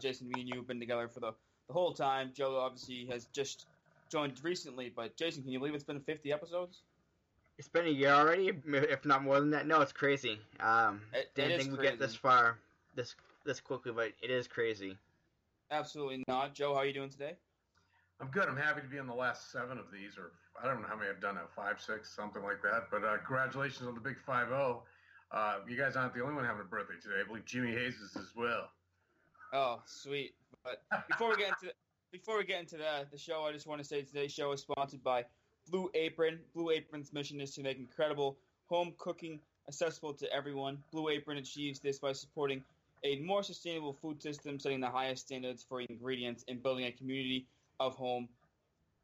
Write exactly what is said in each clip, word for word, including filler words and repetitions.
Jason, me and you have been together for the, the whole time. Joe obviously has just joined recently, but Jason, can you believe it's been fifty episodes? It's been a year already, if not more than that. No, it's crazy. Um, it, didn't it think we get this far this this quickly, but it is crazy. Absolutely not. Joe, how are you doing today? I'm good. I'm happy to be in the last seven of these, or I don't know how many I've done now, five, six, something like that. But uh, congratulations on the big five oh. Uh, you guys aren't the only one having a birthday today. I believe Jimmy Hayes is as well. Oh, sweet. But before we get into the, before we get into the, the show, I just want to say today's show is sponsored by Blue Apron. Blue Apron's mission is to make incredible home cooking accessible to everyone. Blue Apron achieves this by supporting a more sustainable food system, setting the highest standards for ingredients, and building a community of home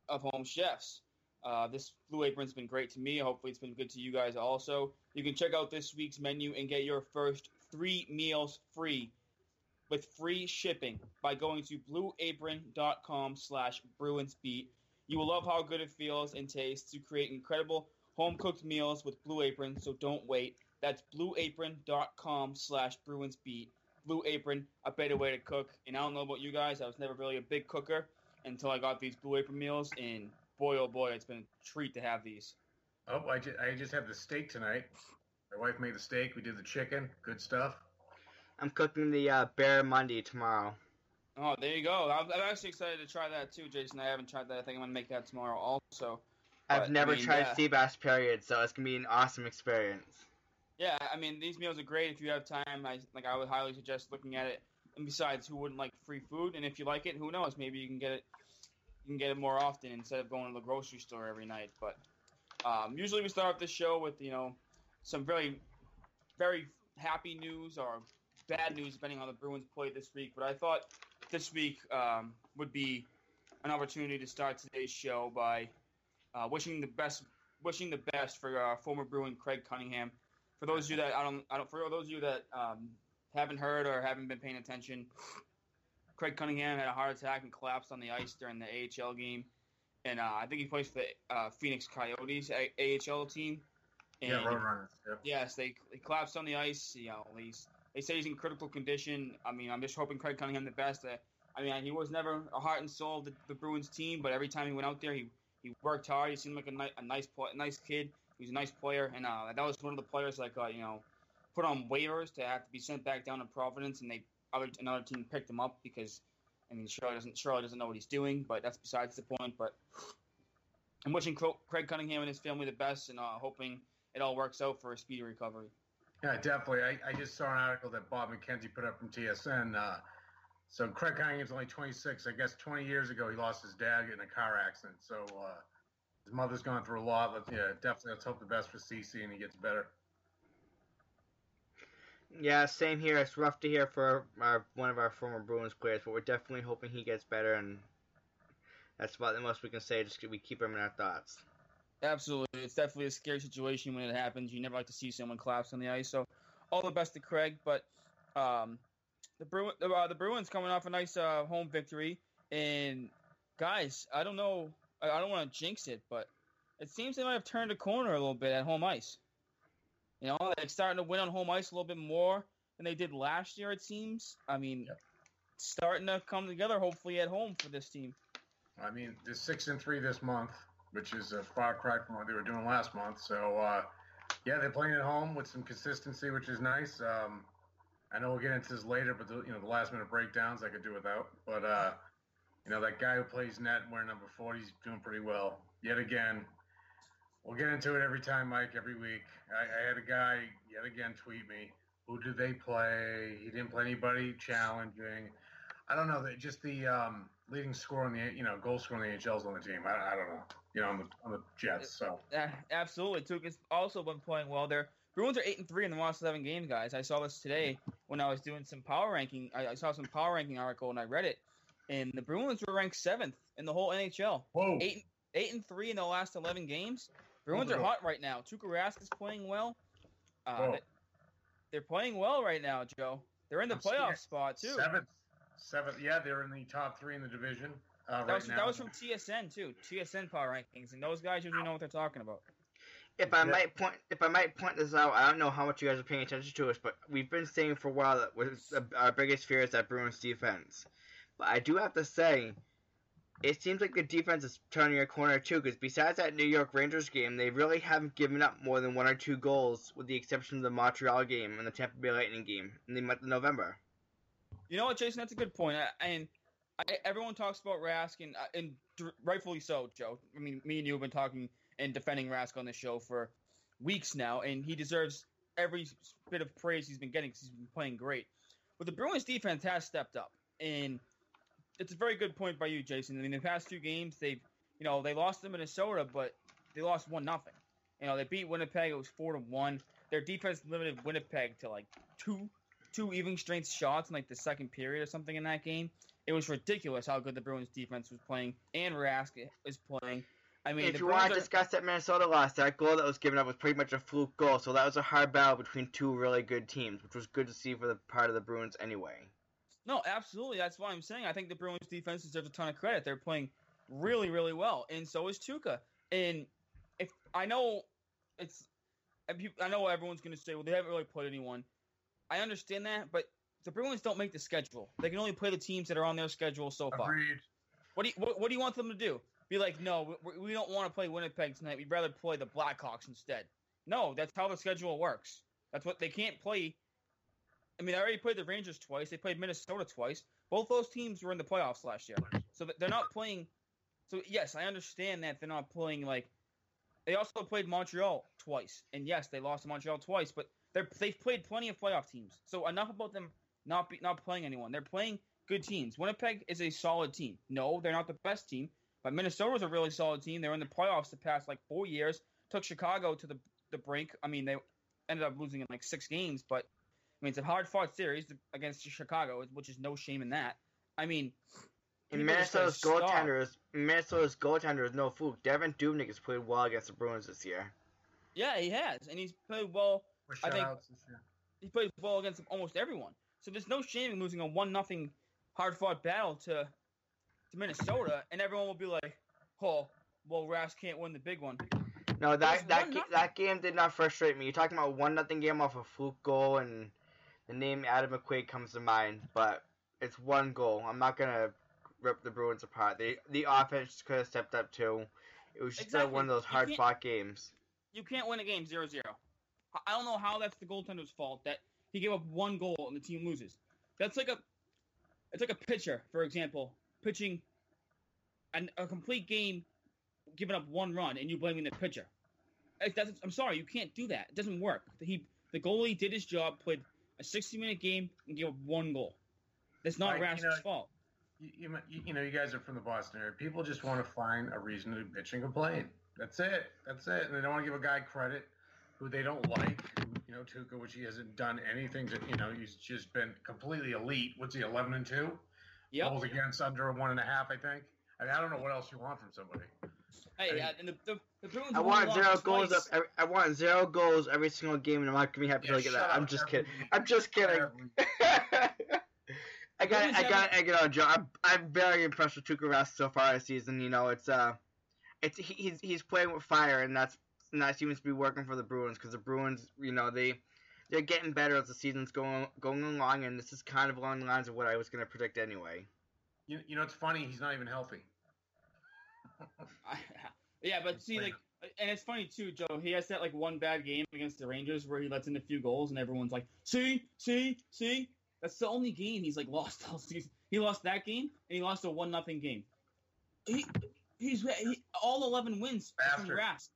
of home chefs. Uh, this Blue Apron's been great to me. Hopefully it's been good to you guys also. You can check out this week's menu and get your first three meals free with free shipping by going to blueapron.com slash BruinsBeat. You will love how good it feels and tastes to create incredible home-cooked meals with Blue Apron, so don't wait. That's blueapron.com slash BruinsBeat. Blue Apron, a better way to cook. And I don't know about you guys, I was never really a big cooker until I got these Blue Apron meals, and boy, oh boy, it's been a treat to have these. Oh, I just, I just had the steak tonight. My wife made the steak. We did the chicken. Good stuff. I'm cooking the uh, Bear Monday tomorrow. Oh, there you go. I'm, I'm actually excited to try that too, Jason. I haven't tried that. I think I'm going to make that tomorrow also. But, I've never I mean, tried yeah. sea bass, period, so it's going to be an awesome experience. Yeah, I mean, these meals are great if you have time. I like. I would highly suggest looking at it. And besides, who wouldn't like free food? And if you like it, who knows? Maybe you can get it You can get it more often instead of going to the grocery store every night. But um, usually we start off the show with, you know, some very, very happy news or bad news, depending on the Bruins play this week. But I thought this week um, would be an opportunity to start today's show by uh, wishing the best, wishing the best for uh, former Bruin Craig Cunningham. For those of you that I don't, I don't. For those of you that um, haven't heard or haven't been paying attention, Craig Cunningham had a heart attack and collapsed on the ice during the A H L game, and uh, I think he plays for the uh, Phoenix Coyotes a- AHL team. And yeah, Roadrunners. Yep. Yes, they, they collapsed on the ice. You know, he's, they say he's in critical condition. I mean, I'm just hoping Craig Cunningham the best. I, I mean, he was never a heart and soul of the, the Bruins team, but every time he went out there, he, he worked hard. He seemed like a, ni- a nice play- nice kid. He was a nice player, and uh, that was one of the players that got, you know, put on waivers to have to be sent back down to Providence, and they Other, another team picked him up because, I mean, Schaller doesn't Schaller doesn't know what he's doing, but that's besides the point. But I'm wishing Craig Cunningham and his family the best, and uh, hoping it all works out for a speedy recovery. Yeah, definitely. I, I just saw an article that Bob McKenzie put up from T S N. Uh, so Craig Cunningham's only twenty-six. I guess twenty years ago he lost his dad in a car accident. So uh, his mother's gone through a lot. Let's, yeah, definitely let's hope the best for C C and he gets better. Yeah, same here. It's rough to hear for our, one of our former Bruins players, but we're definitely hoping he gets better, and that's about the most we can say. Just we keep him in our thoughts. Absolutely. It's definitely a scary situation when it happens. You never like to see someone collapse on the ice, so all the best to Craig. But um, the, Bru- uh, the Bruins coming off a nice uh, home victory, and guys, I don't know, I, I don't want to jinx it, but it seems they might have turned a corner a little bit at home ice. You know, they're starting to win on home ice a little bit more than they did last year, it seems. I mean, yep. Starting to come together, hopefully, at home for this team. I mean, they're six and three this month, which is a far cry from what they were doing last month. So, uh, yeah, they're playing at home with some consistency, which is nice. Um, I know we'll get into this later, but, the, you know, the last-minute breakdowns I could do without. But, uh, you know, that guy who plays net wearing number forty is doing pretty well yet again. We'll get into it every time, Mike, every week. I, I had a guy, yet again, tweet me, who did they play? He didn't play anybody challenging. I don't know. That just the um, leading scorer in the, you know, goal scorer in the N H L's on the team. I, I don't know. You know, on the, on the Jets. So yeah, absolutely. Tuukka's also been playing well there. Bruins are eight and three in the last eleven games, guys. I saw this today when I was doing some power ranking. I, I saw some power ranking article, and I read it. And the Bruins were ranked seventh in the whole N H L. Whoa. Eight, eight and three in the last eleven games. Bruins are hot right now. Tuukka Rask is playing well. Uh, they're playing well right now, Joe. They're in the I'm playoff spot, too. Seventh. Seventh. Yeah, they're in the top three in the division uh, that right was, now. That was from T S N, too. T S N power rankings. And those guys usually know what they're talking about. If I yeah. might point, if I might point this out, I don't know how much you guys are paying attention to us, but we've been saying for a while that was, uh, our biggest fear is that Bruins defense. But I do have to say, it seems like the defense is turning a corner too, because besides that New York Rangers game, they really haven't given up more than one or two goals, with the exception of the Montreal game and the Tampa Bay Lightning game in the month of November. You know what, Jason? That's a good point. I, and I, everyone talks about Rask, and, and rightfully so, Joe. I mean, me and you have been talking and defending Rask on this show for weeks now, and he deserves every bit of praise he's been getting because he's been playing great. But the Bruins defense has stepped up, and it's a very good point by you, Jason. I mean, in the past two games, they've, you know, they lost to Minnesota, but they lost one nothing. You know, they beat Winnipeg; it was four to one. Their defense limited Winnipeg to like two, two even strength shots in like the second period or something in that game. It was ridiculous how good the Bruins defense was playing, and Rask is playing. I mean, if you want to discuss that Minnesota loss, that goal that was given up was pretty much a fluke goal, so that was a hard battle between two really good teams, which was good to see for the part of the Bruins anyway. No, absolutely. That's why I'm saying I think the Bruins defense deserves a ton of credit. They're playing really, really well, and so is Tuukka. And if I know it's, I know everyone's going to say, well, they haven't really played anyone. I understand that, but the Bruins don't make the schedule. They can only play the teams that are on their schedule so far. Agreed. What do you, what, what do you want them to do? Be like, no, we, we don't want to play Winnipeg tonight. We'd rather play the Blackhawks instead. No, that's how the schedule works. That's what they can't play. I mean, they already played the Rangers twice. They played Minnesota twice. Both those teams were in the playoffs last year. So they're not playing. So, yes, I understand that they're not playing like. They also played Montreal twice. And, yes, they lost to Montreal twice. But they're, they've played plenty of playoff teams. So enough about them not be, not playing anyone. They're playing good teams. Winnipeg is a solid team. No, they're not the best team. But Minnesota's a really solid team. They were in the playoffs the past, like, four years. Took Chicago to the the brink. I mean, they ended up losing in, like, six games. But, I mean, it's a hard-fought series against Chicago, which is no shame in that. I mean, and Minnesota's goaltender, is, Minnesota's goaltender is no fool. Devan Dubnyk has played well against the Bruins this year. Yeah, he has. And he's played well, with I think, this year. He played well against almost everyone. So there's no shame in losing a one nothing hard-fought battle to – Minnesota, and everyone will be like, oh, well, Rask can't win the big one. No, that that ga- that game did not frustrate me. You're talking about a one nothing game off a fluke goal, and the name Adam McQuaid comes to mind, but it's one goal. I'm not going to rip the Bruins apart. They, the offense could have stepped up, too. It was just exactly. like one of those hard-fought games. You can't win a game zero zero. I don't know how that's the goaltender's fault, that he gave up one goal and the team loses. That's like a, it's like a pitcher, for example, pitching an, a complete game, giving up one run, and you blaming the pitcher. It doesn't, I'm sorry, you can't do that. It doesn't work. He, the goalie did his job, played a sixty-minute game, and gave up one goal. That's not Rask's you know, fault. You, you, you know, you guys are from the Boston area. People just want to find a reason to bitch and complain. That's it. That's it. And they don't want to give a guy credit who they don't like. Who, you know, Tuukka, which he hasn't done anything to, you know, he's just been completely elite. What's he, eleven and two? Yep. Goals against under one and a half, I think. I mean, I don't know what else you want from somebody. Hey, I mean, yeah, and the, the, the Bruins. I want zero goals. Up, every, I want zero goals every single game, and I'm not gonna be happy yeah, to get that. Up, I'm just kidding. Week. I'm just kidding. I got, I got, I get on, Joe. I'm, I'm very impressed with Tuukka Rask so far this season. You know, it's uh, it's he, he's he's playing with fire, and that's and that seems to be working for the Bruins because the Bruins, you know, they. They're getting better as the season's going going along, and this is kind of along the lines of what I was going to predict anyway. You, you know, it's funny. He's not even healthy. yeah, but see, like, and it's funny, too, Joe. He has that, like, one bad game against the Rangers where he lets in a few goals, and everyone's like, see, see, see. That's the only game he's, like, lost all season. He lost that game, and he lost a one nothing game. He he's he, All eleven wins are from Rask.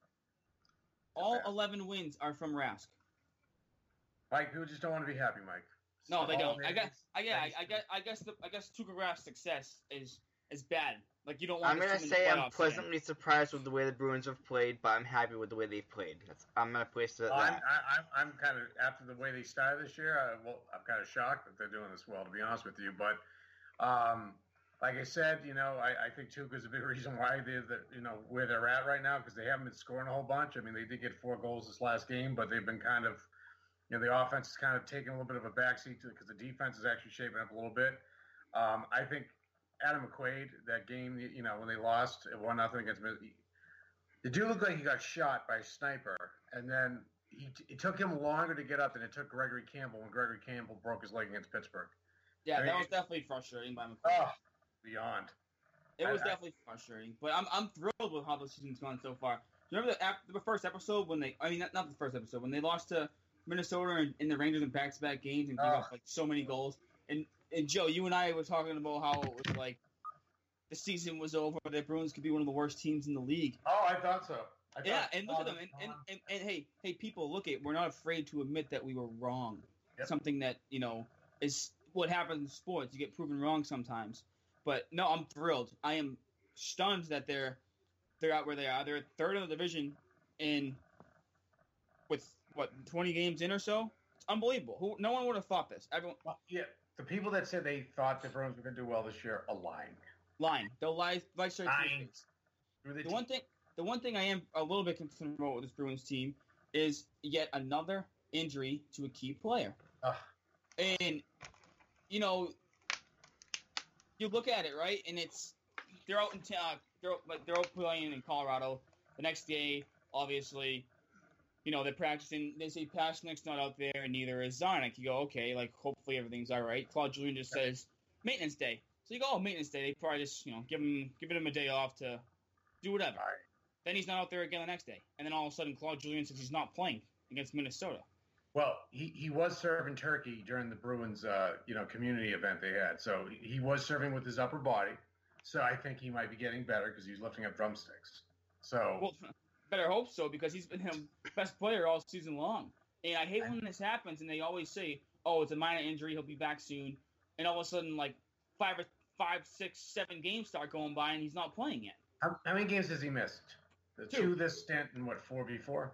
All eleven wins are from Rask. Mike, people just don't want to be happy, Mike. It's no, they don't. I guess, I, yeah, I, I guess, I guess, the, I guess Tuukka Rask's success is is bad. Like you don't want. I'm gonna say I'm pleasantly again. surprised with the way the Bruins have played, but I'm happy with the way they've played. That's, I'm gonna place it at well, that. I'm, I, I'm kind of after the way they started this year. I, well, I'm kind of shocked that they're doing this well, to be honest with you. But um, like I said, you know, I, I think Tuukka's a big reason why they're, the, you know, where they're at right now because they haven't been scoring a whole bunch. I mean, they did get four goals this last game, but they've been kind of. You know, the offense is kind of taking a little bit of a backseat to because the defense is actually shaping up a little bit. Um, I think Adam McQuaid, that game, you know, when they lost one nothing against, It do look like he got shot by a sniper, and then he, it took him longer to get up than it took Gregory Campbell when Gregory Campbell broke his leg against Pittsburgh. Yeah, I mean, that was definitely frustrating by McQuaid. Oh, beyond. It was I, definitely I, frustrating, but I'm I'm thrilled with how the season's gone so far. Do you remember the, the first episode when they – I mean, not, not the first episode. When they lost to Minnesota and, and the Rangers in back-to-back games and gave uh, up, like, so many goals. And, and, Joe, you and I were talking about how it was, like, the season was over, but the Bruins could be one of the worst teams in the league. Oh, I thought so. I yeah, thought, and look oh, at them. And, and, and, and, and, hey, hey, people, look at – we're not afraid to admit that we were wrong. Yep. Something that, you know, is what happens in sports. You get proven wrong sometimes. But, no, I'm thrilled. I am stunned that they're – They're out where they are. They're third in the division, in with what twenty games in or so. It's unbelievable. Who? No one would have thought this. Everyone. Well, yeah, the people that said they thought the Bruins were going to do well this year are lying. Lying. They'll lie. Lie straight lying. Through the, the one thing. The one thing I am a little bit concerned about with this Bruins team is yet another injury to a key player. Ugh. And you know, you look at it right, and it's they're out in town. They're like they're playing in Colorado. The next day, obviously, you know, they're practicing. They say Pastrnak's not out there, and neither is Zarnik. You go, okay, like, hopefully everything's all right. Claude Julien just says, maintenance day. So you go, oh, maintenance day. They probably just, you know, give him, give him a day off to do whatever. All right. Then he's not out there again the next day. And then all of a sudden, Claude Julien says he's not playing against Minnesota. Well, he, he was serving turkey during the Bruins, uh, you know, community event they had. So he was serving with his upper body. So I think he might be getting better because he's lifting up drumsticks. So well, better hope so because he's been the best player all season long. And I hate when this happens and they always say, oh, it's a minor injury, he'll be back soon. And all of a sudden, like, five, or five six, seven games start going by and he's not playing yet. How, how many games has he missed? The two. two this stint and, what, four before?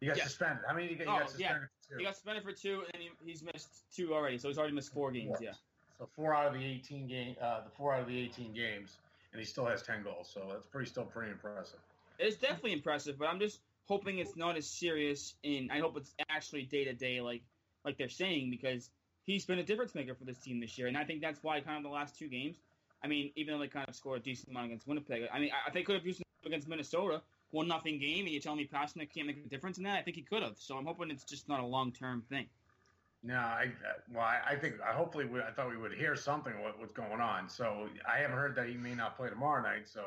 He got yes. suspended. How many did he get? He oh, got suspended yeah. for two. He got suspended for two and he, he's missed two already. So he's already missed four games, yeah. So four out of the eighteen game, uh, the four out of the eighteen games, and he still has ten goals. So that's pretty still pretty impressive. It's definitely impressive, but I'm just hoping it's not as serious, and I hope it's actually day to day, like like they're saying, because he's been a difference maker for this team this year, and I think that's why kind of the last two games. I mean, even though they kind of scored a decent amount against Winnipeg, I mean, I, I think could have used against Minnesota one nothing game, and you tell me Pastrnak can't make a difference in that? I think he could have. So I'm hoping it's just not a long term thing. No, I well, I, I think I hopefully we, I thought we would hear something what what's going on. So I haven't heard that he may not play tomorrow night. So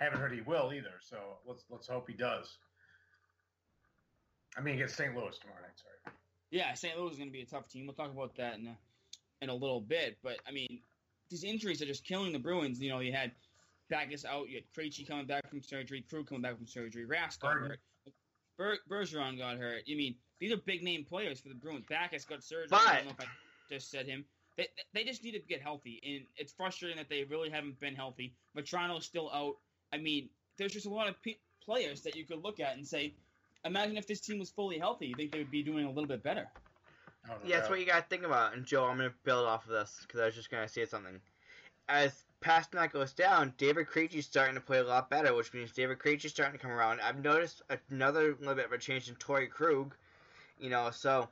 I haven't heard he will either. So let's let's hope he does. I mean, against Saint Louis tomorrow night. Sorry. Yeah, Saint Louis is going to be a tough team. We'll talk about that in a, in a little bit. But I mean, these injuries are just killing the Bruins. You know, you had Backus out, you had Krejci coming back from surgery, Krug coming back from surgery, Rask got hurt, Ber- Bergeron got hurt. I mean. These are big-name players for the Bruins. Backus got surgery. But, I don't know if I just said him. They they just need to get healthy, and it's frustrating that they really haven't been healthy. Vatrano's still out. I mean, there's just a lot of pe- players that you could look at and say, imagine if this team was fully healthy. You think they would be doing a little bit better. Yeah, that's what you got to think about. And, Joe, I'm going to build off of this because I was just going to say something. As Pastrnak goes down, David Krejci's starting to play a lot better, which means David Krejci's starting to come around. I've noticed another little bit of a change in Torey Krug. You know, so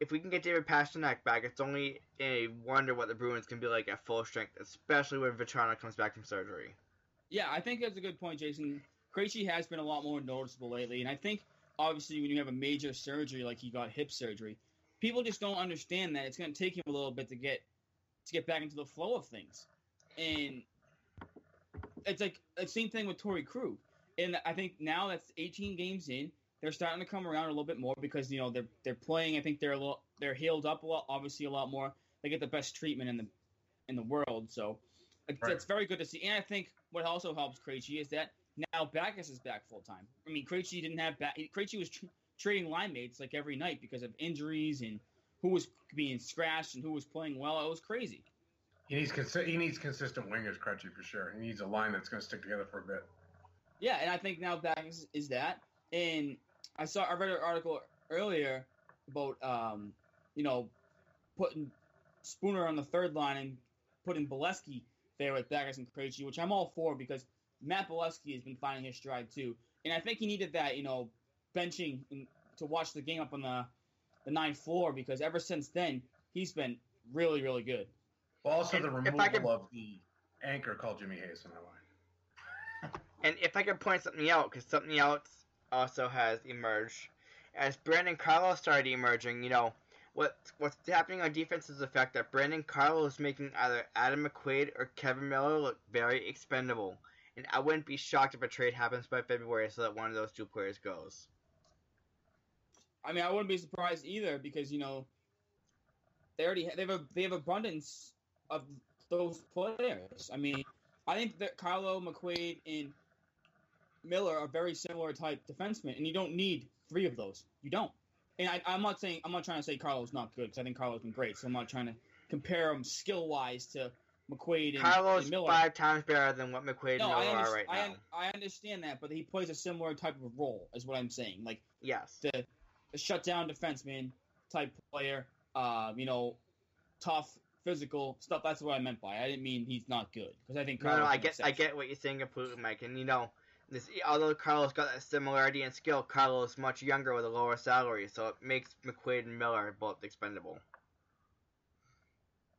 if we can get David Pastrnak back, it's only a wonder what the Bruins can be like at full strength, especially when Vatrano comes back from surgery. Yeah, I think that's a good point, Jason. Krejci has been a lot more noticeable lately, and I think, obviously, when you have a major surgery like he got hip surgery, people just don't understand that it's going to take him a little bit to get to get back into the flow of things. And it's like the same thing with Torey Krug. And I think now that's eighteen games in. They're starting to come around a little bit more because, you know, they're they're playing. I think they're a little, they're healed up a lot, obviously a lot more. They get the best treatment in the in the world, so it's, right. It's very good to see. And I think what also helps Krejci is that now Backus is back full time. I mean, Krejci didn't have back. Krejci was tr- trading line mates like every night because of injuries and who was being scratched and who was playing well. It was crazy. He needs consi- he needs consistent wingers, Krejci, for sure. He needs a line that's going to stick together for a bit. Yeah, and I think now Backus is that and. I saw. I read an article earlier about, um, you know, putting Spooner on the third line and putting Bolesky there with Backus and Krejci, which I'm all for because Matt Bolesky has been finding his stride too, and I think he needed that, you know, benching in, to watch the game up on the the ninth floor because ever since then he's been really, really good. Well, also the removal can... of the anchor called Jimmy Hayes on that line. And if I could point something out, because something else also has emerged. As Brandon Carlo started emerging, you know, what what's happening on defense is the fact that Brandon Carlo is making either Adam McQuaid or Kevan Miller look very expendable. And I wouldn't be shocked if a trade happens by February so that one of those two players goes. I mean, I wouldn't be surprised either because, you know, they already have, they have a, they have abundance of those players. I mean, I think that Carlo, McQuaid, and Miller are very similar type defensemen, and you don't need three of those. You don't. And I, I'm not saying I'm not trying to say Carlo's not good because I think Carlo's been great. So I'm not trying to compare him skill wise to McQuaid and, Carlo's and Miller. Carlo's five times better than what McQuaid no, and Miller under- are right I, now. I understand that, but he plays a similar type of role, is what I'm saying. Like yes, the, the shutdown defenseman type player. Uh, you know, tough physical stuff. That's what I meant by. I didn't mean he's not good because I think Carlo's no, no. I get I get what you're saying completely, Mike. And you know. This, although Carlo's got that similarity in skill, Carlo is much younger with a lower salary, so it makes McQuaid and Miller both expendable.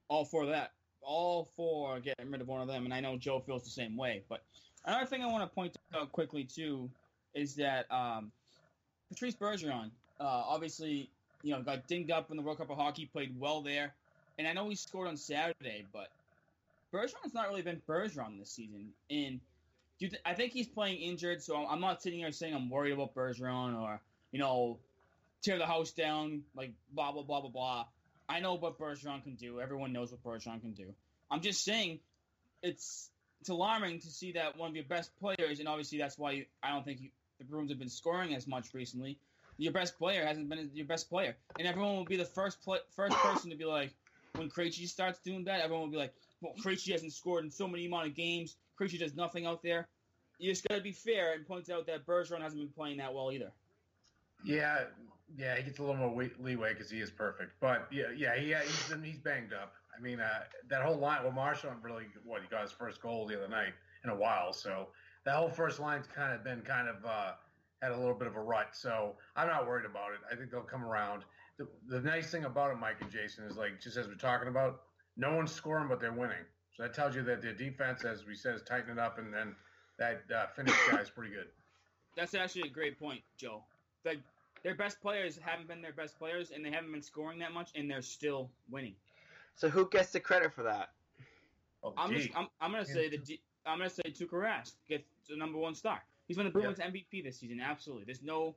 All for that. All for getting rid of one of them, and I know Joe feels the same way. But another thing I want to point out quickly, too, is that um, Patrice Bergeron, uh, obviously, you know, got dinged up in the World Cup of Hockey, played well there. And I know he scored on Saturday, but Bergeron's not really been Bergeron this season, and Dude, I think he's playing injured, so I'm not sitting here saying I'm worried about Bergeron or, you know, tear the house down, like blah, blah, blah, blah, blah. I know what Bergeron can do. Everyone knows what Bergeron can do. I'm just saying it's it's alarming to see that one of your best players, and obviously that's why you, I don't think you, the Bruins have been scoring as much recently. Your best player hasn't been your best player. And everyone will be the first play, first person to be like, when Krejci starts doing that, everyone will be like, well, Krejci hasn't scored in so many amount of games. Krejci does nothing out there. You just got to be fair and point out that Bergeron hasn't been playing that well either. Yeah, yeah, he gets a little more we- leeway because he is perfect. But, yeah, yeah, he, he's, he's banged up. I mean, uh, that whole line, well, Marchand really, what, he got his first goal the other night in a while. So that whole first line's kind of been kind of uh, had a little bit of a rut. So I'm not worried about it. I think they'll come around. The, the nice thing about it, Mike and Jason, is like just as we're talking about, no one's scoring but they're winning. So that tells you that their defense, as we said, is tightening up, and then that uh, Finnish guy is pretty good. That's actually a great point, Joe. Like, their best players haven't been their best players, and they haven't been scoring that much, and they're still winning. So who gets the credit for that? Oh, I'm, just, I'm I'm gonna say the D, I'm gonna say Tuukka Rask gets the number one star. He's been the Bruins yeah. M V P this season. Absolutely, there's no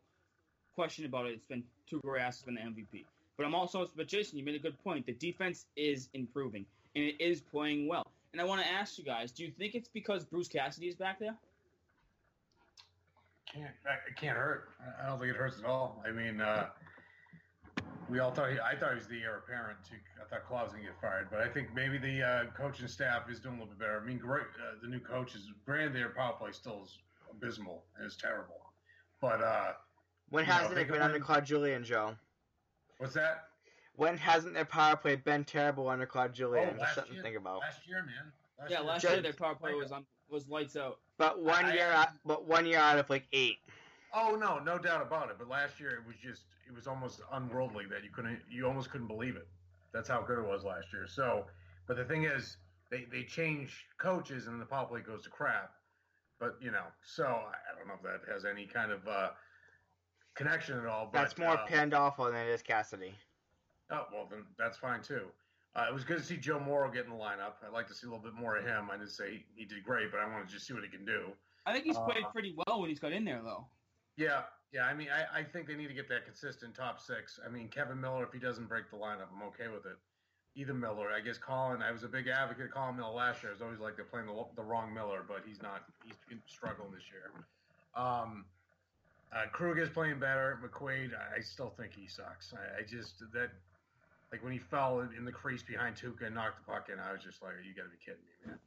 question about it. It's been Tuukka Rask has been the M V P. But I'm also, but Jason, you made a good point. The defense is improving. And it is playing well. And I want to ask you guys, do you think it's because Bruce Cassidy is back there? Can't, it can't hurt. I don't think it hurts at all. I mean, uh, we all thought he, I thought he was the heir apparent. To, I thought Clausen was going to get fired. But I think maybe the uh, coaching staff is doing a little bit better. I mean, great, uh, the new coach is granted their power play still is abysmal and it's terrible. But uh, when hasn't know, it been under Claude Julien, Joe? What's that? When hasn't their power play been terrible under Claude Julien? Oh, Just something year, to think about. Last year, man. Last yeah, year. last Just, year their power play was on, was lights out. But one I, year, out, but one year out of like eight. Oh no, no doubt about it. But last year it was just it was almost unworldly that you couldn't you almost couldn't believe it. That's how good it was last year. So, but the thing is, they they change coaches and the power play goes to crap. But you know, so I don't know if that has any kind of uh, connection at all. But, That's more uh, Pandolfo than it is Cassidy. Oh, well, then that's fine, too. Uh, it was good to see Joe Morrow get in the lineup. I'd like to see a little bit more of him. I didn't say he, he did great, but I want to just see what he can do. I think he's uh, played pretty well when he's got in there, though. Yeah, yeah. I mean, I, I think they need to get that consistent top six. I mean, Kevan Miller, if he doesn't break the lineup, I'm okay with it. Either Miller. I guess Colin, I was a big advocate of Colin Miller last year. I was always like they're playing the, the wrong Miller, but he's not. He's struggling this year. Um uh, Krug is playing better. McQuaid, I, I still think he sucks. I, I just – that. Like, when he fell in the crease behind Tuukka and knocked the puck in, I was just like, you got to be kidding me, man.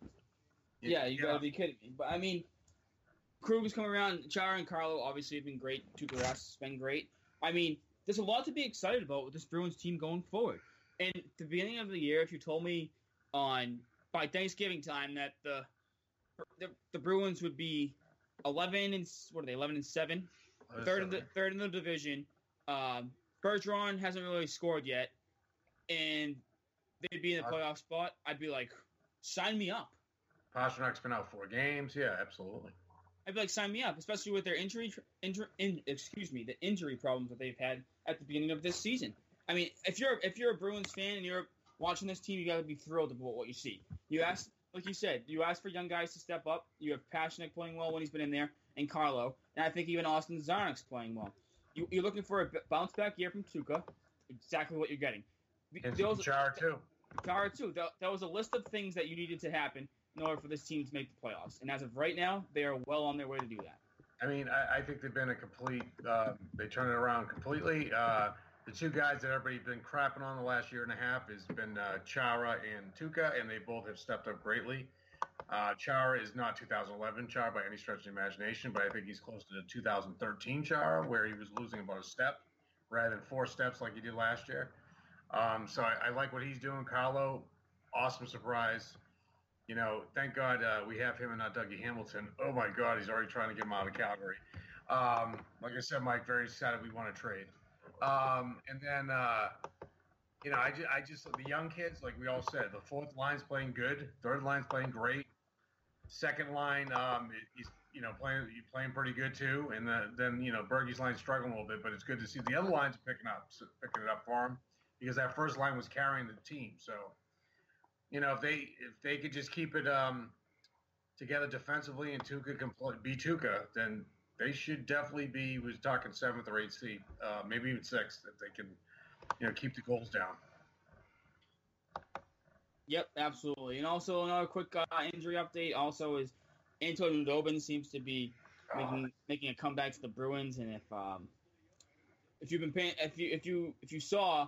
You, yeah, you, you got to be kidding me. But, I mean, Krug is coming around. Chara and Carlo, obviously, have been great. Tuukka Rask has been great. I mean, there's a lot to be excited about with this Bruins team going forward. And at the beginning of the year, if you told me on by Thanksgiving time that the the, the Bruins would be eleven and – what are they, eleven and seven? Third, seven. In the, third in the division. Um, Bergeron hasn't really scored yet. And they'd be in the playoff spot, I'd be like, sign me up. Pastrnak's been out four games. Yeah, absolutely. I'd be like, sign me up, especially with their injury, injury in, excuse me, the injury problems that they've had at the beginning of this season. I mean, if you're if you're a Bruins fan and you're watching this team, you got to be thrilled about what you see. You ask, like you said, you ask for young guys to step up. You have Pastrnak playing well when he's been in there, and Carlo, and I think even Austin Zarnik's playing well. You, you're looking for a bounce back year from Tuukka. Exactly what you're getting. And Chara too. Chara too. That, that was a list of things that you needed to happen in order for this team to make the playoffs. And as of right now, they are well on their way to do that. I mean, I, I think they've been a complete uh, – they turned it around completely. Uh, the two guys that everybody's been crapping on the last year and a half has been uh, Chara and Tuukka, and they both have stepped up greatly. Uh, Chara is not two thousand eleven Chara by any stretch of the imagination, but I think he's close to the two thousand thirteen Chara, where he was losing about a step rather than four steps like he did last year. Um, so I, I like what he's doing. Carlo, awesome surprise. You know, thank God uh, we have him and not Dougie Hamilton. Oh, my God, he's already trying to get him out of Calgary. Um, like I said, Mike, very excited we want to trade. Um, and then, uh, you know, I just, I just – the young kids, like we all said, the fourth line's playing good. Third line's playing great. Second line, um, he's, you know, playing he's playing pretty good too. And the, then, you know, Bergey's line's struggling a little bit, but it's good to see the other lines picking up, so picking it up for him, because that first line was carrying the team. So, you know, if they if they could just keep it um, together defensively and Tuukka can play, be Tuukka, then they should definitely be, we're talking seventh or eighth seed, uh, maybe even sixth, if they can, you know, keep the goals down. Yep, absolutely. And also another quick uh, injury update also is Anton Udobin seems to be making uh, making a comeback to the Bruins. And if um, if you've been paying, if you if you if you saw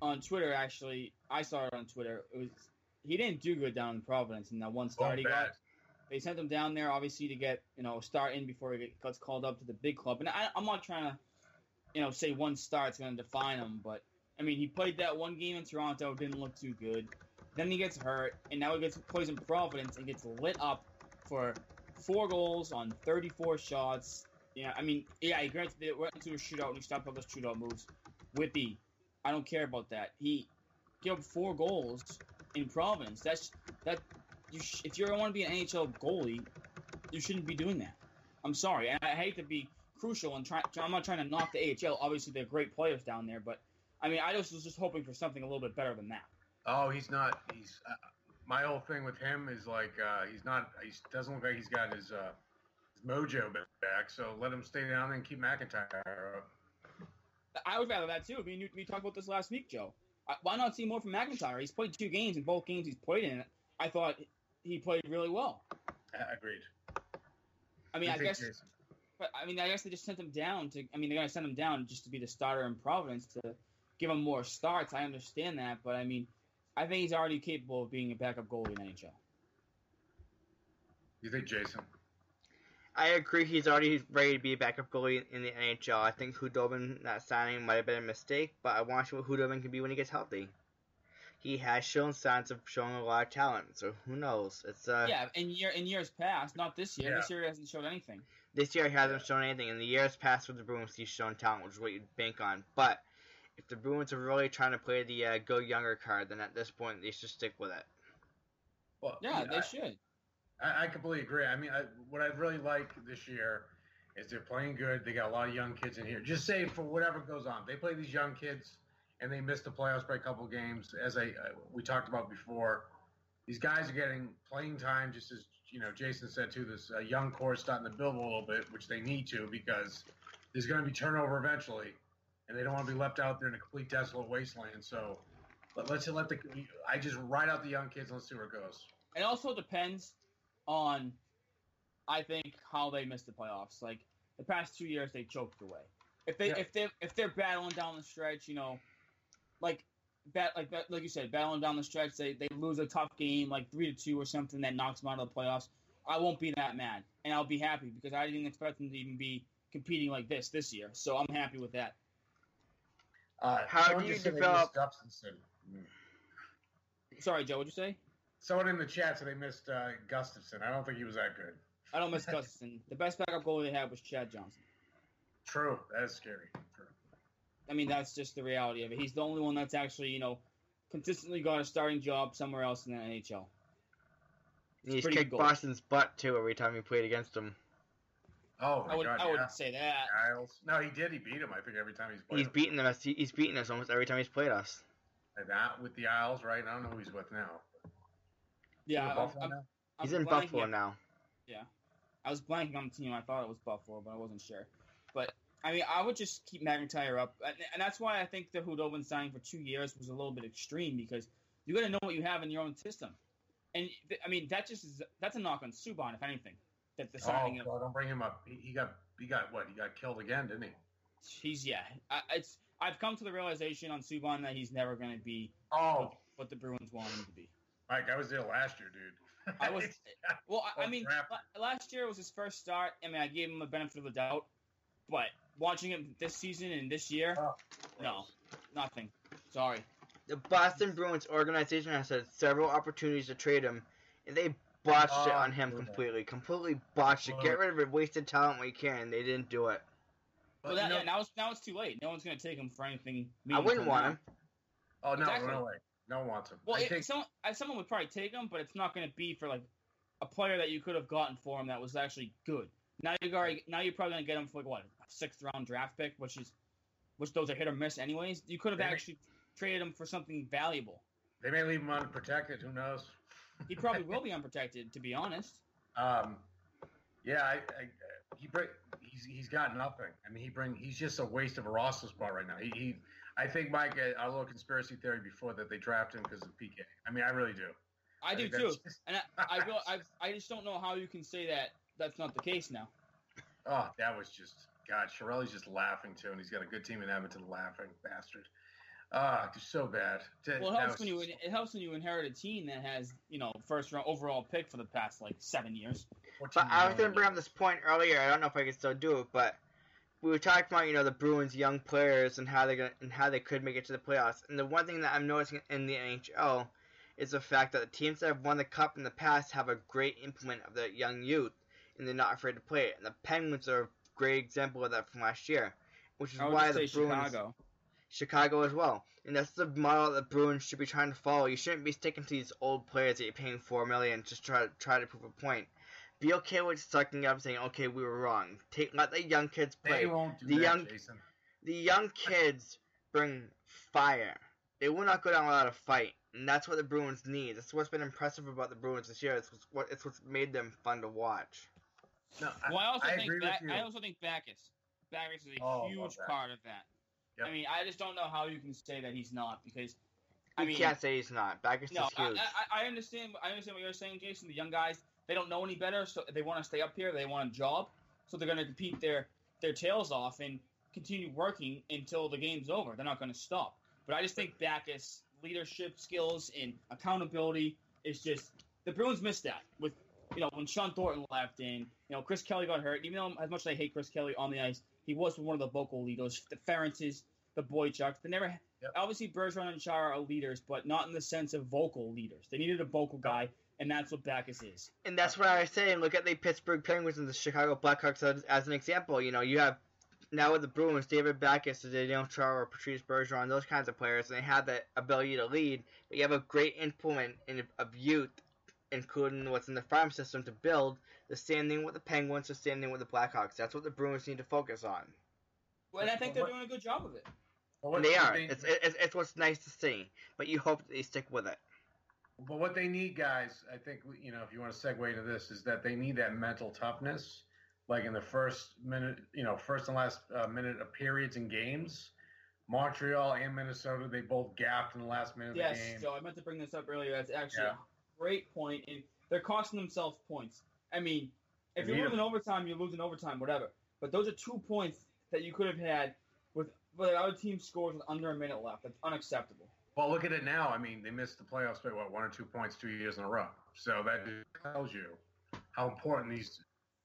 on Twitter, actually, I saw it on Twitter. It was he didn't do good down in Providence in that one start oh, he bad. got. They sent him down there, obviously, to get you know a start in before he gets called up to the big club. And I, I'm not trying to you know say one start's going to define him, but I mean he played that one game in Toronto, didn't look too good. Then he gets hurt, and now he gets plays in Providence and gets lit up for four goals on thirty-four shots. Yeah, I mean, yeah, he granted they went into a shootout and he stopped all those shootout moves. Whippy, I don't care about that. He gave up four goals in Providence. That's that. You sh- if you want to be an N H L goalie, you shouldn't be doing that. I'm sorry, and I hate to be crucial and try. I'm not trying to knock the A H L. Obviously, they're great players down there, but I mean, I just was just hoping for something a little bit better than that. Oh, he's not. He's uh, my whole thing with him is like uh, he's not. He doesn't look like he's got his, uh, his mojo back. So let him stay down and keep McIntyre up. I would rather that too. We we talked about this last week, Joe. I, why not see more from McIntyre? He's played two games, and both games he's played in, I thought he played really well. I agreed. I mean, you I guess. Jason. But I mean, I guess they just sent him down to. I mean, they're gonna send him down just to be the starter in Providence to give him more starts. I understand that, but I mean. I think he's already capable of being a backup goalie in the N H L. You think, Jason? I agree. He's already ready to be a backup goalie in the N H L. I think Hudobin not signing might have been a mistake, but I want to see what Hudobin can be when he gets healthy. He has shown signs of showing a lot of talent, so who knows? It's uh, yeah, in, year, in years past, not this year. Yeah. This year he hasn't shown anything. This year he hasn't shown anything. In the years past with the Bruins, he's shown talent, which is what you'd bank on, but... If the Bruins are really trying to play the uh, go younger card, then at this point they should stick with it. Well, yeah, you know, they I, should. I, I completely agree. I mean, I, what I really like this year is they're playing good. They got a lot of young kids in here. Just say for whatever goes on, they play these young kids and they miss the playoffs by a couple of games. As I, I we talked about before, these guys are getting playing time. Just as you know, Jason said too, this uh, young core is starting to build a little bit, which they need to because there's going to be turnover eventually. And they don't want to be left out there in a complete desolate wasteland. So, but let's let the I just ride out the young kids and let's see where it goes. It also depends on, I think, how they miss the playoffs. Like the past two years, they choked away. If they yeah. if they if they're battling down the stretch, you know, like bat like like you said, battling down the stretch, they they lose a tough game, like three to two or something that knocks them out of the playoffs. I won't be that mad, and I'll be happy because I didn't expect them to even be competing like this this year. So I'm happy with that. Uh, How do you develop? Sorry, Joe, what'd you say? Someone in the chat said they missed uh, Gustafson. I don't think he was that good. I don't miss Gustafson. The best backup goalie they had was Chad Johnson. True. That is scary. True. I mean, that's just the reality of it. He's the only one that's actually, you know, consistently got a starting job somewhere else in the N H L. He's kicked Boston's butt, too, every time he played against him. Oh, my I, would, God, I yeah. wouldn't say that. Giles. No, he did. He beat him, I think, every time he's played He's him. beaten us. He, he's beaten us almost every time he's played us. And that with the Isles, right? I don't know who he's with now. Yeah. He's in Buffalo, I'm, now? I'm he's in Buffalo now. Yeah. I was blanking on the team. I thought it was Buffalo, but I wasn't sure. But, I mean, I would just keep McIntyre up. And, and that's why I think the Hudobin signing for two years was a little bit extreme, because you got to know what you have in your own system. And, I mean, that just is that's a knock on Subban, if anything. That the signing oh, well, don't bring him up. He, he got, he got what? He got killed again, didn't he? He's yeah. I, it's I've come to the realization on Subban that he's never going to be oh what, what the Bruins want him to be. Mike, I was there last year, dude. I was well. I, I mean, crap. last year was his first start. I mean, I gave him a benefit of the doubt, but watching him this season and this year, oh, no, nothing. Sorry. The Boston Bruins organization has had several opportunities to trade him, and they. Botched oh, it on him completely. That. Completely botched it. Get rid of wasted talent we can. They didn't do it. Well, that, you know, now, it's, now it's too late. No one's going to take him for anything. I wouldn't want him. Oh, no, exactly. no way. No one wants him. Well, it, take, someone, someone would probably take him, but it's not going to be for, like, a player that you could have gotten for him that was actually good. Now you're, already, now you're probably going to get him for, like, what, a sixth-round draft pick, which is which those are hit or miss anyways. You could have actually may, traded him for something valuable. They may leave him unprotected. Who knows? He probably will be unprotected, to be honest. Um, yeah, I, I, he bring, he's he's got nothing. I mean, he bring he's just a waste of a roster spot right now. He, he I think, Mike, our little conspiracy theory before that they drafted him because of P K. I mean, I really do. I, I do too, just, and I I, will, I I just don't know how you can say that that's not the case now. Oh, that was just God. Shirelli's just laughing too, and he's got a good team in Edmonton laughing bastard. Ah, uh, so bad. Well, it helps, was, when you, it helps when you inherit a team that has, you know, first-round overall pick for the past, like, seven years. But I was going to bring up this point earlier. I don't know if I can still do it, but we were talking about, you know, the Bruins' young players and how, they're gonna, and how they could make it to the playoffs. And the one thing that I'm noticing in the N H L is the fact that the teams that have won the Cup in the past have a great implement of their young youth, and they're not afraid to play it. And the Penguins are a great example of that from last year, which is why the Bruins... Chicago. Chicago as well. And that's the model that the Bruins should be trying to follow. You shouldn't be sticking to these old players that you're paying four million dollars just to try, try to prove a point. Be okay with sucking up and saying, okay, we were wrong. Take Let the young kids play. They won't do the that, young, Jason. The young kids bring fire. They will not go down without a fight. And that's what the Bruins need. That's what's been impressive about the Bruins this year. It's what it's what's made them fun to watch. No, I, well, I also, I think ba- I also think Bacchus. Bacchus is a oh, huge part of that. Yep. I mean, I just don't know how you can say that he's not, because I you mean, can't say he's not. Backus no, is huge. I, I, I understand. I understand what you're saying, Jason. The young guys, they don't know any better, so they want to stay up here. They want a job, so they're going to compete their their tails off and continue working until the game's over. They're not going to stop. But I just think Backus' leadership skills and accountability is just the Bruins missed that with you know when Sean Thornton left and you know Chris Kelly got hurt. Even though as much as I hate Chris Kelly on the ice. He was one of the vocal leaders, the Ferences, the Boychucks. They never yep. obviously Bergeron and Chara are leaders, but not in the sense of vocal leaders. They needed a vocal guy, and that's what Backus is. And that's what I was saying. Look at the Pittsburgh Penguins and the Chicago Blackhawks as, as an example. You know, you have now with the Bruins, David Backus, Daniel Chara, Patrice Bergeron, those kinds of players, and they have the ability to lead. But you have a great implement in, of youth, including what's in the farm system to build, the same thing with the Penguins, the same thing with the Blackhawks. That's what the Bruins need to focus on. Well, and I think they're doing a good job of it. Well, and they are. They it's, it's, it's what's nice to see, but you hope that they stick with it. But what they need, guys, I think, you know, if you want to segue to this, is that they need that mental toughness, like in the first minute, you know, first and last uh, minute of periods in games. Montreal and Minnesota, they both gapped in the last minute yes, of the game. Yes, so I meant to bring this up earlier. That's actually... Yeah. Great point, and they're costing themselves points. I mean, if you're losing overtime, you're losing overtime, whatever. But those are two points that you could have had with, with other team scores with under a minute left. That's unacceptable. Well, look at it now. I mean, they missed the playoffs by, what, one or two points two years in a row. So that tells you how important these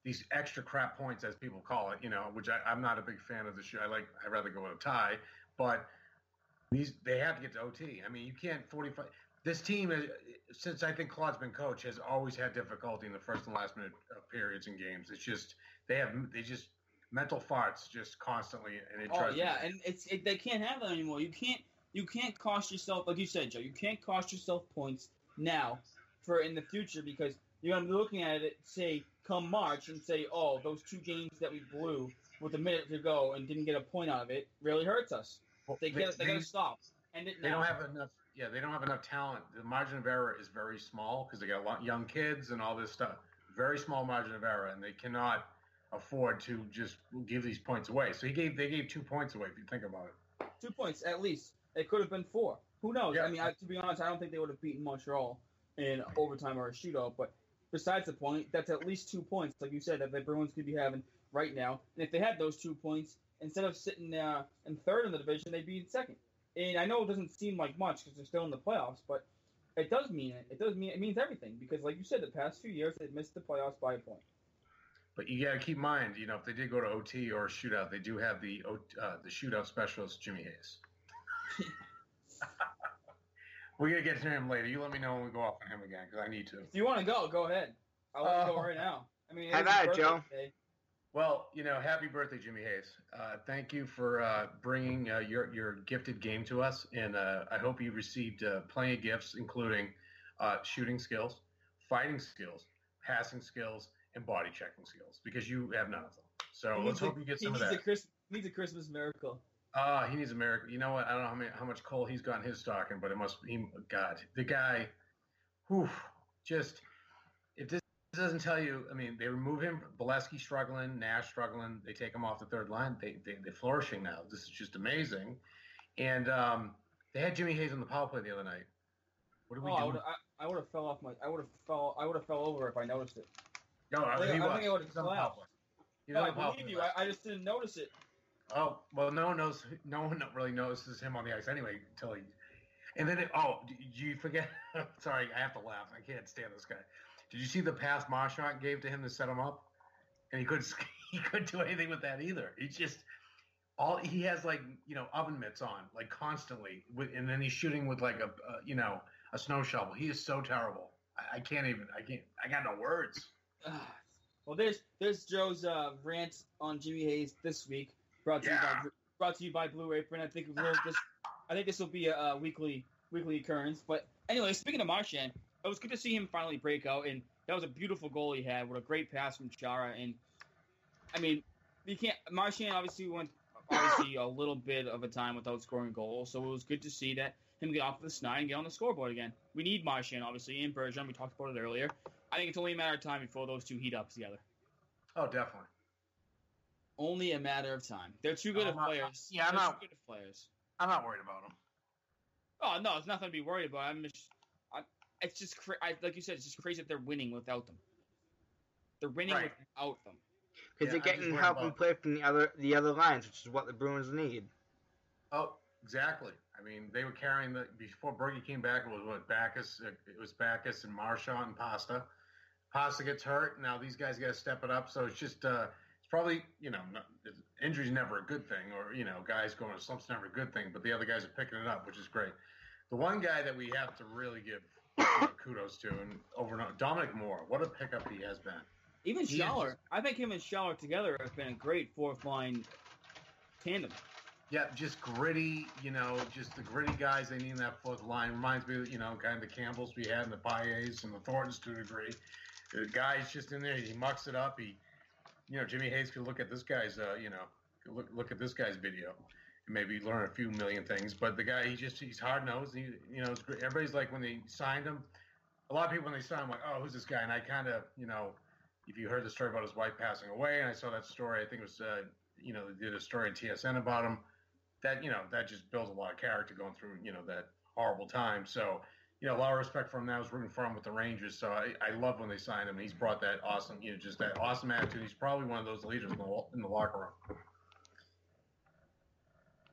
these extra crap points, as people call it, you know, which I, I'm not a big fan of the show. I like, I'd rather go with a tie. But these they have to get to O T. I mean, you can't forty-five – This team, has, since I think Claude's been coach, has always had difficulty in the first and last minute periods in games. It's just they have they just mental farts just constantly, and it. Oh yeah, me. and it's it, they can't have that anymore. You can't you can't cost yourself, like you said, Joe. You can't cost yourself points now for in the future because you're going to be looking at it. Say come March and say, oh, those two games that we blew with a minute to go and didn't get a point out of it really hurts us. Well, they, they get they, they got to stop. And it, they now. don't have enough. Yeah, they don't have enough talent. The margin of error is very small because they got a lot, young kids and all this stuff. Very small margin of error, and they cannot afford to just give these points away. So he gave they gave two points away if you think about it. Two points at least. It could have been four. Who knows? Yeah. I mean, I, to be honest, I don't think they would have beaten Montreal in overtime or a shootout, but besides the point, that's at least two points, like you said, that the Bruins could be having right now. And if they had those two points, instead of sitting uh, in third in the division, they'd be in second. And I know it doesn't seem like much because they're still in the playoffs, but it does mean it. It does mean it means everything because, like you said, the past few years they've missed the playoffs by a point. But you got to keep in mind, you know, if they did go to O T or shootout, they do have the uh, the shootout specialist, Jimmy Hayes. We're going to get to him later. You let me know when we go off on him again, because I need to. If you want to go, go ahead. I'll let uh, you go right now. I mean, how about it, Joe? Today. Well, you know, happy birthday, Jimmy Hayes. Uh, thank you for uh, bringing uh, your, your gifted game to us, and uh, I hope you received uh, plenty of gifts, including uh, shooting skills, fighting skills, passing skills, and body checking skills, because you have none of them. So let's hope a, you get some of that. He Christ- needs a Christmas miracle. Ah, uh, he needs a miracle. You know what? I don't know how, many, how much coal he's got in his stocking, but it must be – God, the guy, whew, just – if this doesn't tell you – I mean, they remove him. Bolesky struggling, Nash struggling. They take him off the third line. They, they, they're flourishing now. This is just amazing. And um, they had Jimmy Hayes on the power play the other night. What did we oh, do? I, I would have fell off my – I would have fell I would have fell over if I noticed it. No, I, I think, I think I would have fell out. No, I believe you. I, I just didn't notice it. Oh, well, no one knows. No one really notices him on the ice anyway until he. And then, it, oh, did you forget? Sorry, I have to laugh. I can't stand this guy. Did you see the pass Marchand gave to him to set him up? And he couldn't. He couldn't do anything with that either. He just all he has like you know oven mitts on like constantly, and then he's shooting with like a uh, you know a snow shovel. He is so terrible. I, I can't even. I can't. I got no words. Well, there's there's Joe's uh, rant on Jimmy Hayes this week. Brought to, yeah. you by, brought to you by Blue Apron. I think we'll just, I think this will be a uh, weekly weekly occurrence. But anyway, speaking of Marchand, it was good to see him finally break out, and that was a beautiful goal he had with a great pass from Chara. And I mean, you can't. Marchand obviously went obviously a little bit of a time without scoring goals, so it was good to see that him get off the snide and get on the scoreboard again. We need Marchand obviously and Bergeron. We talked about it earlier. I think it's only a matter of time before those two heat up together. Oh, definitely. Only a matter of time. They're too good of players. Yeah, I'm not. Too good of players. I'm not worried about them. Oh no, it's nothing to be worried about. I'm just, I, it's just cra- I, like you said, it's just crazy that they're winning without them. They're winning right. without them. Because yeah, they're getting help and play from the other the other lines, which is what the Bruins need. Oh, exactly. I mean, they were carrying the before Berge came back. It was what Bacchus. It was Bacchus and Marchand and Pasta. Pasta gets hurt. Now these guys got to step it up. So it's just. Uh, It's probably, you know, injury's never a good thing, or, you know, guys going to slump's never a good thing, but the other guys are picking it up, which is great. The one guy that we have to really give you know, kudos to, and over Dominic Moore, what a pickup he has been. Even Schaller. I think him and Schaller together have been a great fourth-line tandem. Yeah, just gritty, you know, just the gritty guys they need in that fourth line. Reminds me of, you know, kind of the Campbells we had and the Payes and the Thorntons to a degree. The guy's just in there. He mucks it up. He... You know, Jimmy Hayes could look at this guy's, uh, you know, look look at this guy's video and maybe learn a few million things. But the guy, he just, he's hard-nosed. He, you know, it's great. Everybody's like, when they signed him, a lot of people when they signed him, like, oh, who's this guy? And I kind of, you know, if you heard the story about his wife passing away, and I saw that story, I think it was, uh, you know, they did a story on T S N about him. That, you know, that just builds a lot of character going through, you know, that horrible time. So, you know, a lot of respect for him. I was rooting for him with the Rangers, so I, I love when they signed him. He's brought that awesome, you know, just that awesome attitude. He's probably one of those leaders in the, in the locker room.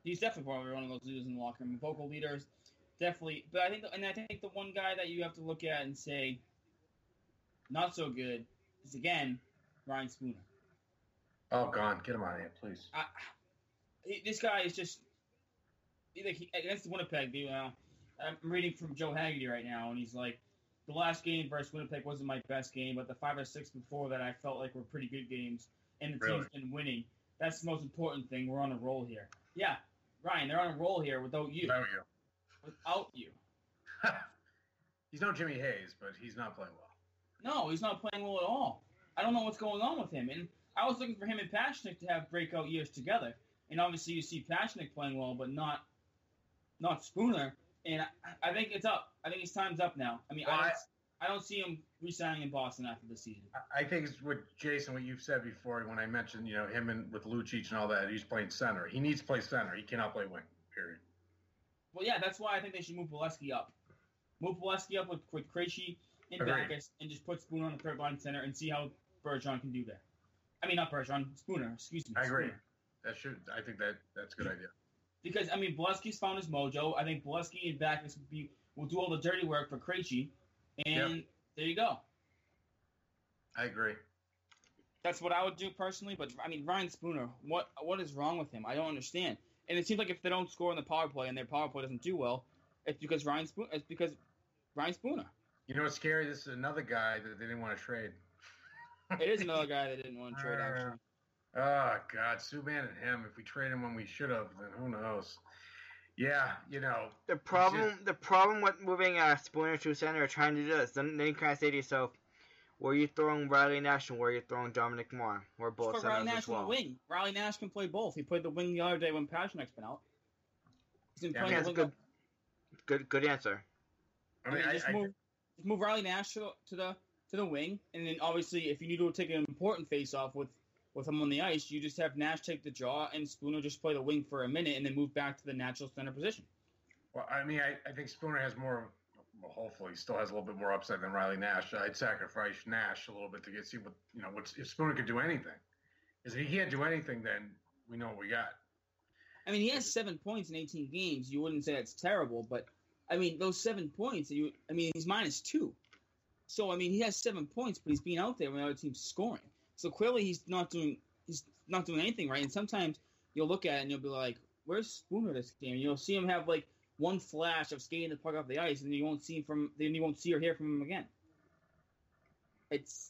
He's definitely probably one of those leaders in the locker room. Vocal leaders, definitely. But I think, and I think the one guy that you have to look at and say, not so good, is again Ryan Spooner. Oh, God, get him out of here, please. I, this guy is just like he, against Winnipeg, you know. I'm reading from Joe Haggerty right now, and he's like, the last game versus Winnipeg wasn't my best game, but the five or six before that I felt like were pretty good games, and the really? team's been winning. That's the most important thing. We're on a roll here. Yeah, Ryan, they're on a roll here without you. Without you. Without you. He's no Jimmy Hayes, but he's not playing well. No, he's not playing well at all. I don't know what's going on with him. And I was looking for him and Pastrnak to have breakout years together. And obviously you see Pastrnak playing well, but not not Spooner. And I, I think it's up. I think his time's up now. I mean, well, I, don't, I, I don't see him re-signing in Boston after the season. I think it's what, Jason, what you've said before when I mentioned, you know, him and with Lucic and all that, he's playing center. He needs to play center. He cannot play wing, period. Well, yeah, that's why I think they should move Bolesky up. Move Bolesky up with, with Krejci and Agreed. Backus and just put Spooner on the third line center and see how Bergeron can do there. I mean, not Bergeron, Spooner, excuse me. I agree. Spooner. That should. I think that that's a good idea. Because, I mean, Bolesky's found his mojo. I think Bolesky and Backus will, be, will do all the dirty work for Krejci. And yep. There you go. I agree. That's what I would do personally. But, I mean, Ryan Spooner, what what is wrong with him? I don't understand. And it seems like if they don't score in the power play and their power play doesn't do well, it's because Ryan Spooner. It's because Ryan Spooner. You know what's scary? This is another guy that they didn't want to trade. It is another guy that didn't want to trade, actually. Oh, God, Subban and him. If we trade him when we should have, then who knows? Yeah, you know. The problem just, the problem with moving uh, Spooner to center or trying to do this, then, then you kind of say to yourself, where are you throwing Riley Nash and where are you throwing Dominic Moore? We're both centers Riley Nash as well. On the wing. Riley Nash can play both. He played the wing the other day when Pastrnak's been out. He's been yeah, playing I mean, the wing. Good, good, good answer. I mean, I mean I, just, I, move, I, just move Riley Nash to, to the to the wing, and then obviously if you need to take an important face-off with, with him on the ice, you just have Nash take the draw and Spooner just play the wing for a minute and then move back to the natural center position. Well, I mean, I, I think Spooner has more... Well, hopefully he still has a little bit more upside than Riley Nash. I'd sacrifice Nash a little bit to get see what you know. What's, if Spooner could do anything, because if he can't do anything, then we know what we got. I mean, he has seven points in eighteen games. You wouldn't say that's terrible, but I mean, those seven points. You, I mean, he's minus two. So I mean, he has seven points, but he's being out there when the other team's scoring. So clearly, he's not doing he's not doing anything right. And sometimes you'll look at it and you'll be like, "Where's Spooner this game?" And you'll see him have like one flash of skating the puck off the ice, and you won't see from then you won't see or hear from him again. It's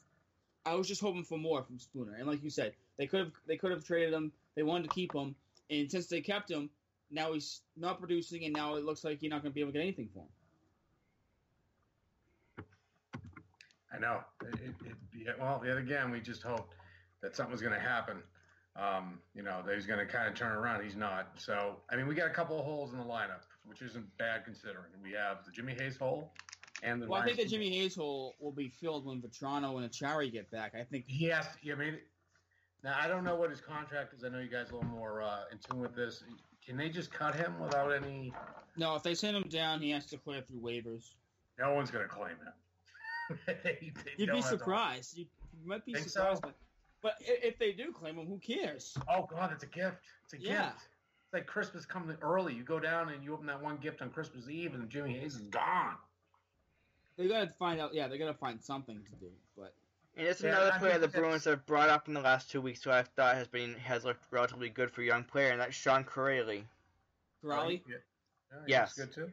I was just hoping for more from Spooner, and like you said, they could have they could have traded him. They wanted to keep him, and since they kept him, now he's not producing, and now it looks like you're not going to be able to get anything for him. I know. It, it, it, well, yet again, we just hoped that something was going to happen. Um, you know, that he's going to kind of turn around. He's not. So, I mean, we got a couple of holes in the lineup, which isn't bad considering. We have the Jimmy Hayes hole and the. Well, Ryan I think Spooner. The Jimmy Hayes hole will be filled when Vatrano and Achari get back. I think. Yes, I mean, now I don't know what his contract is. I know you guys are a little more uh, in tune with this. Can they just cut him without any? No, if they send him down, he has to clear through waivers. No one's going to claim him. they, they You'd be surprised. To... You might be think surprised. So? But... But if they do claim him, who cares? Oh, God, it's a gift. It's a yeah. gift. It's like Christmas coming early. You go down and you open that one gift on Christmas Eve, and Jimmy Hayes is gone. They got to find out. Yeah, they got to find something to do. But and it's yeah, another player the Bruins have brought up in the last two weeks who I thought has been has looked relatively good for a young player, and that's Sean Correlli. Correlli? Yeah. yeah yes. Good too.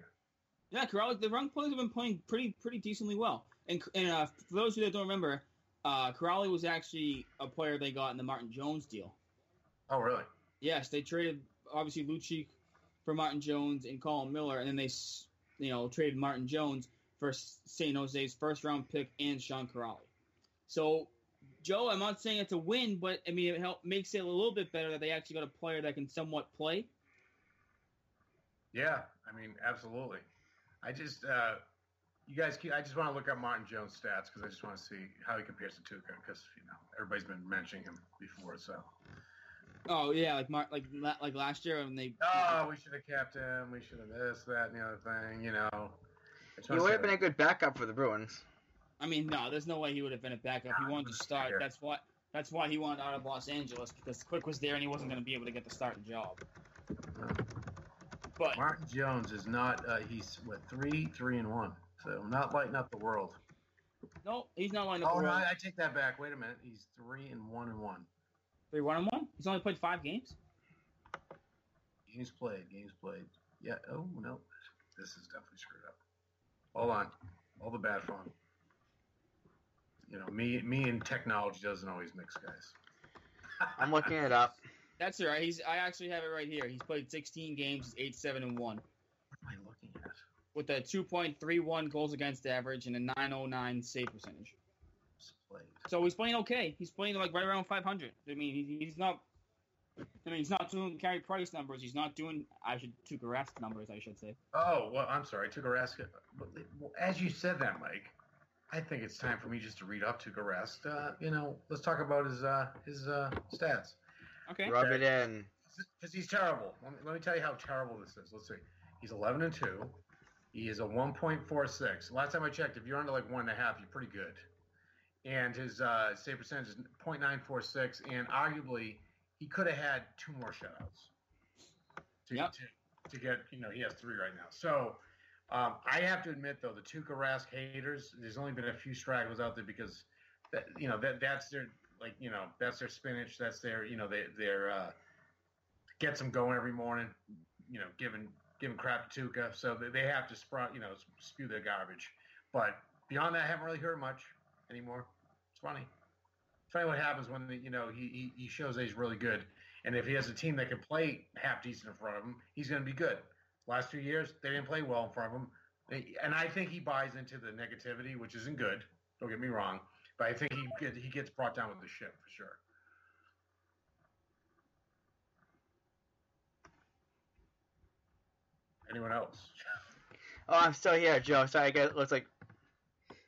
Yeah, Correlli. The young players have been playing pretty pretty decently well. And and uh, for those who don't remember. Uh, Correlli was actually a player they got in the Martin Jones deal. Oh, really? Yes, they traded, obviously, Lucic for Martin Jones and Kevan Miller, and then they, you know, traded Martin Jones for San Jose's first-round pick and Sean Correlli. So, Joe, I'm not saying it's a win, but, I mean, it help, makes it a little bit better that they actually got a player that can somewhat play. Yeah, I mean, absolutely. I just... Uh... You guys, keep, I just want to look up Martin Jones' stats because I just want to see how he compares to Tuukka because you know everybody's been mentioning him before. So, oh yeah, like Mar- like like last year when they oh we should have kept him, we should have this, that, and the other thing. You know, he would have been a good backup for the Bruins. I mean, no, there's no way he would have been a backup. He wanted to start. That's why. That's why he wanted out of Los Angeles because Quick was there and he wasn't going to be able to get the starting job. But Martin Jones is not. Uh, he's what three, three and one. So not lighting up the world. No, he's not lighting up oh, the world. Oh, no, I take that back. Wait a minute. He's three and one and one. Three one and one? He's only played five games? Games played. Games played. Yeah. Oh, no. This is definitely screwed up. Hold on. All the bad fun. You know, me me and technology doesn't always mix, guys. I'm looking it up. That's all right. He's, I actually have it right here. He's played sixteen games, eight, seven, and one. What am I looking at? With a two point three one goals against average and a nine oh nine save percentage. played. So he's playing okay. He's playing like right around five hundred. I mean, he's not. I mean, he's not doing Carey Price numbers. He's not doing I should Tuukka Rask numbers. I should say. Oh well, I'm sorry, Tuukka Rask. As you said that, Mike, I think it's time for me just to read up Tuukka Rask. Uh, you know, let's talk about his uh, his uh, stats. Okay. Rub it in. Because he's terrible. Let me, let me tell you how terrible this is. Let's see. He's eleven and two. He is a one point four six. Last time I checked, if you're under like one and a half, you're pretty good. And his uh, save percentage is point nine four six. And arguably, he could have had two more shutouts to, yep. to to get. You know, he has three right now. So um, I have to admit, though, the Tuukka Rask haters. There's only been a few stragglers out there because that, you know that that's their like you know that's their spinach. That's their you know they their uh, gets them going every morning. You know, giving. Give him crap to Tuukka, so they have to sprout, you know, spew their garbage. But beyond that, I haven't really heard much anymore. It's funny. It's funny what happens when, the, you know, he, he shows that he's really good. And if he has a team that can play half-decent in front of him, he's going to be good. Last few years, they didn't play well in front of him. They, and I think he buys into the negativity, which isn't good. Don't get me wrong. But I think he he gets brought down with the ship for sure. Anyone else? Oh, I'm still here, Joe. Sorry, I guess it looks like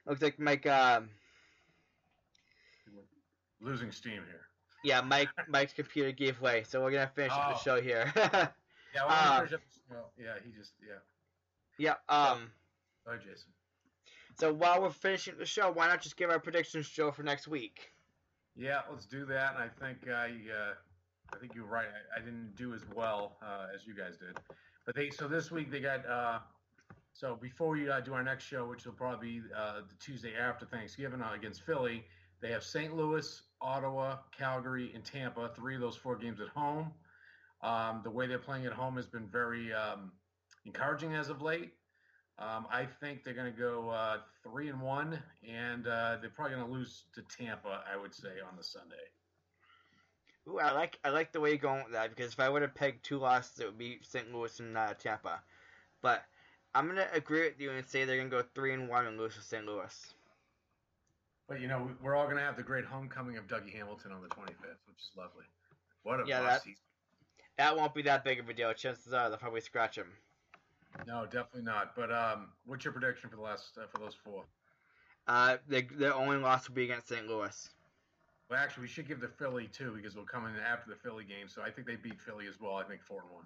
looks like Mike um, losing steam here. Yeah, Mike Mike's computer gave way, so we're gonna finish oh. up the show here. yeah, we're gonna um, finish up. Well, yeah, he just yeah. Yeah. Um. Sorry, Jason. So while we're finishing the show, why not just give our predictions, Joe, for next week? Yeah, let's do that. And I think I uh, I think you're right. I, I didn't do as well uh, as you guys did. But they so this week they got uh, so before we uh, do our next show, which will probably be uh, the Tuesday after Thanksgiving uh, against Philly, they have Saint Louis, Ottawa, Calgary, and Tampa. Three of those four games at home. Um, the way they're playing at home has been very um, encouraging as of late. Um, I think they're going to go uh, three and one, and uh, they're probably going to lose to Tampa. I would say on the Sunday. Ooh, I like I like the way you're going with that, because if I would have pegged two losses, it would be Saint Louis and uh, Tampa. But I'm gonna agree with you and say they're gonna go three and one and lose to Saint Louis. But you know we're all gonna have the great homecoming of Dougie Hamilton on the twenty-fifth, which is lovely. What a yeah, that, that won't be that big of a deal. Chances are they'll probably scratch him. No, definitely not. But um, what's your prediction for the last uh, for those four? Uh, they, their only loss will be against Saint Louis. Well, actually, we should give the Philly, too, because we'll come in after the Philly game. So I think they beat Philly as well. I think four and one.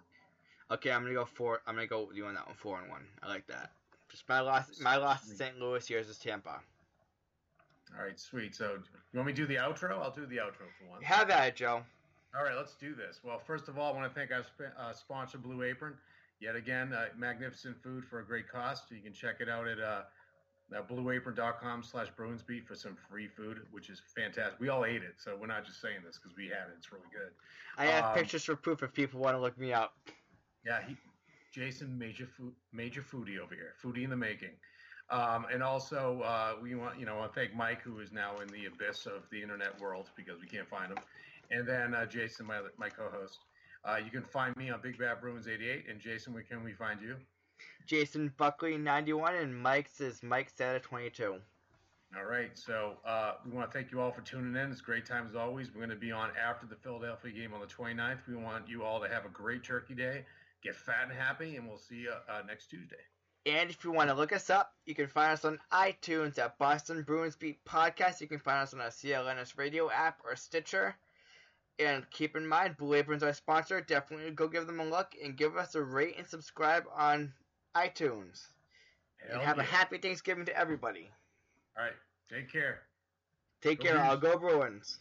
Okay, I'm going to go four. I'm going to go with you on that one, four and one. I like that. Just my loss, my loss to Saint Louis, yours is Tampa. All right, sweet. So you want me to do the outro? I'll do the outro for one. Have at it, Joe. All right, let's do this. Well, first of all, I want to thank our sp- uh, sponsor, Blue Apron. Yet again, uh, magnificent food for a great cost. You can check it out at uh, – Now, blueapron.com slash Bruins Beat for some free food, which is fantastic. We all ate it, so we're not just saying this because we had it. It's really good. I have um, pictures for proof if people want to look me up. Yeah, he, Jason, major food, major foodie over here, foodie in the making. Um, and also, uh, we want you know, I want to thank Mike, who is now in the abyss of the internet world because we can't find him. And then uh, Jason, my my co-host. Uh, you can find me on Big Bad Bruins eighty-eight. And Jason, where can we find you? Jason Buckley ninety-one and Mike's is Mike Sata twenty-two. All right, so uh, we want to thank you all for tuning in. It's a great time as always. We're going to be on after the Philadelphia game on the twenty-ninth. We want you all to have a great turkey day, get fat and happy, and we'll see you uh, next Tuesday. And if you want to look us up, you can find us on iTunes at Boston Bruins Beat Podcast. You can find us on our C L N S Radio app or Stitcher. And keep in mind, Blue Apron's our sponsor. Definitely go give them a look and give us a rate and subscribe on iTunes. Hell and have yeah. a happy Thanksgiving to everybody. All right. Take care. Take go care. Bruins. I'll go Bruins.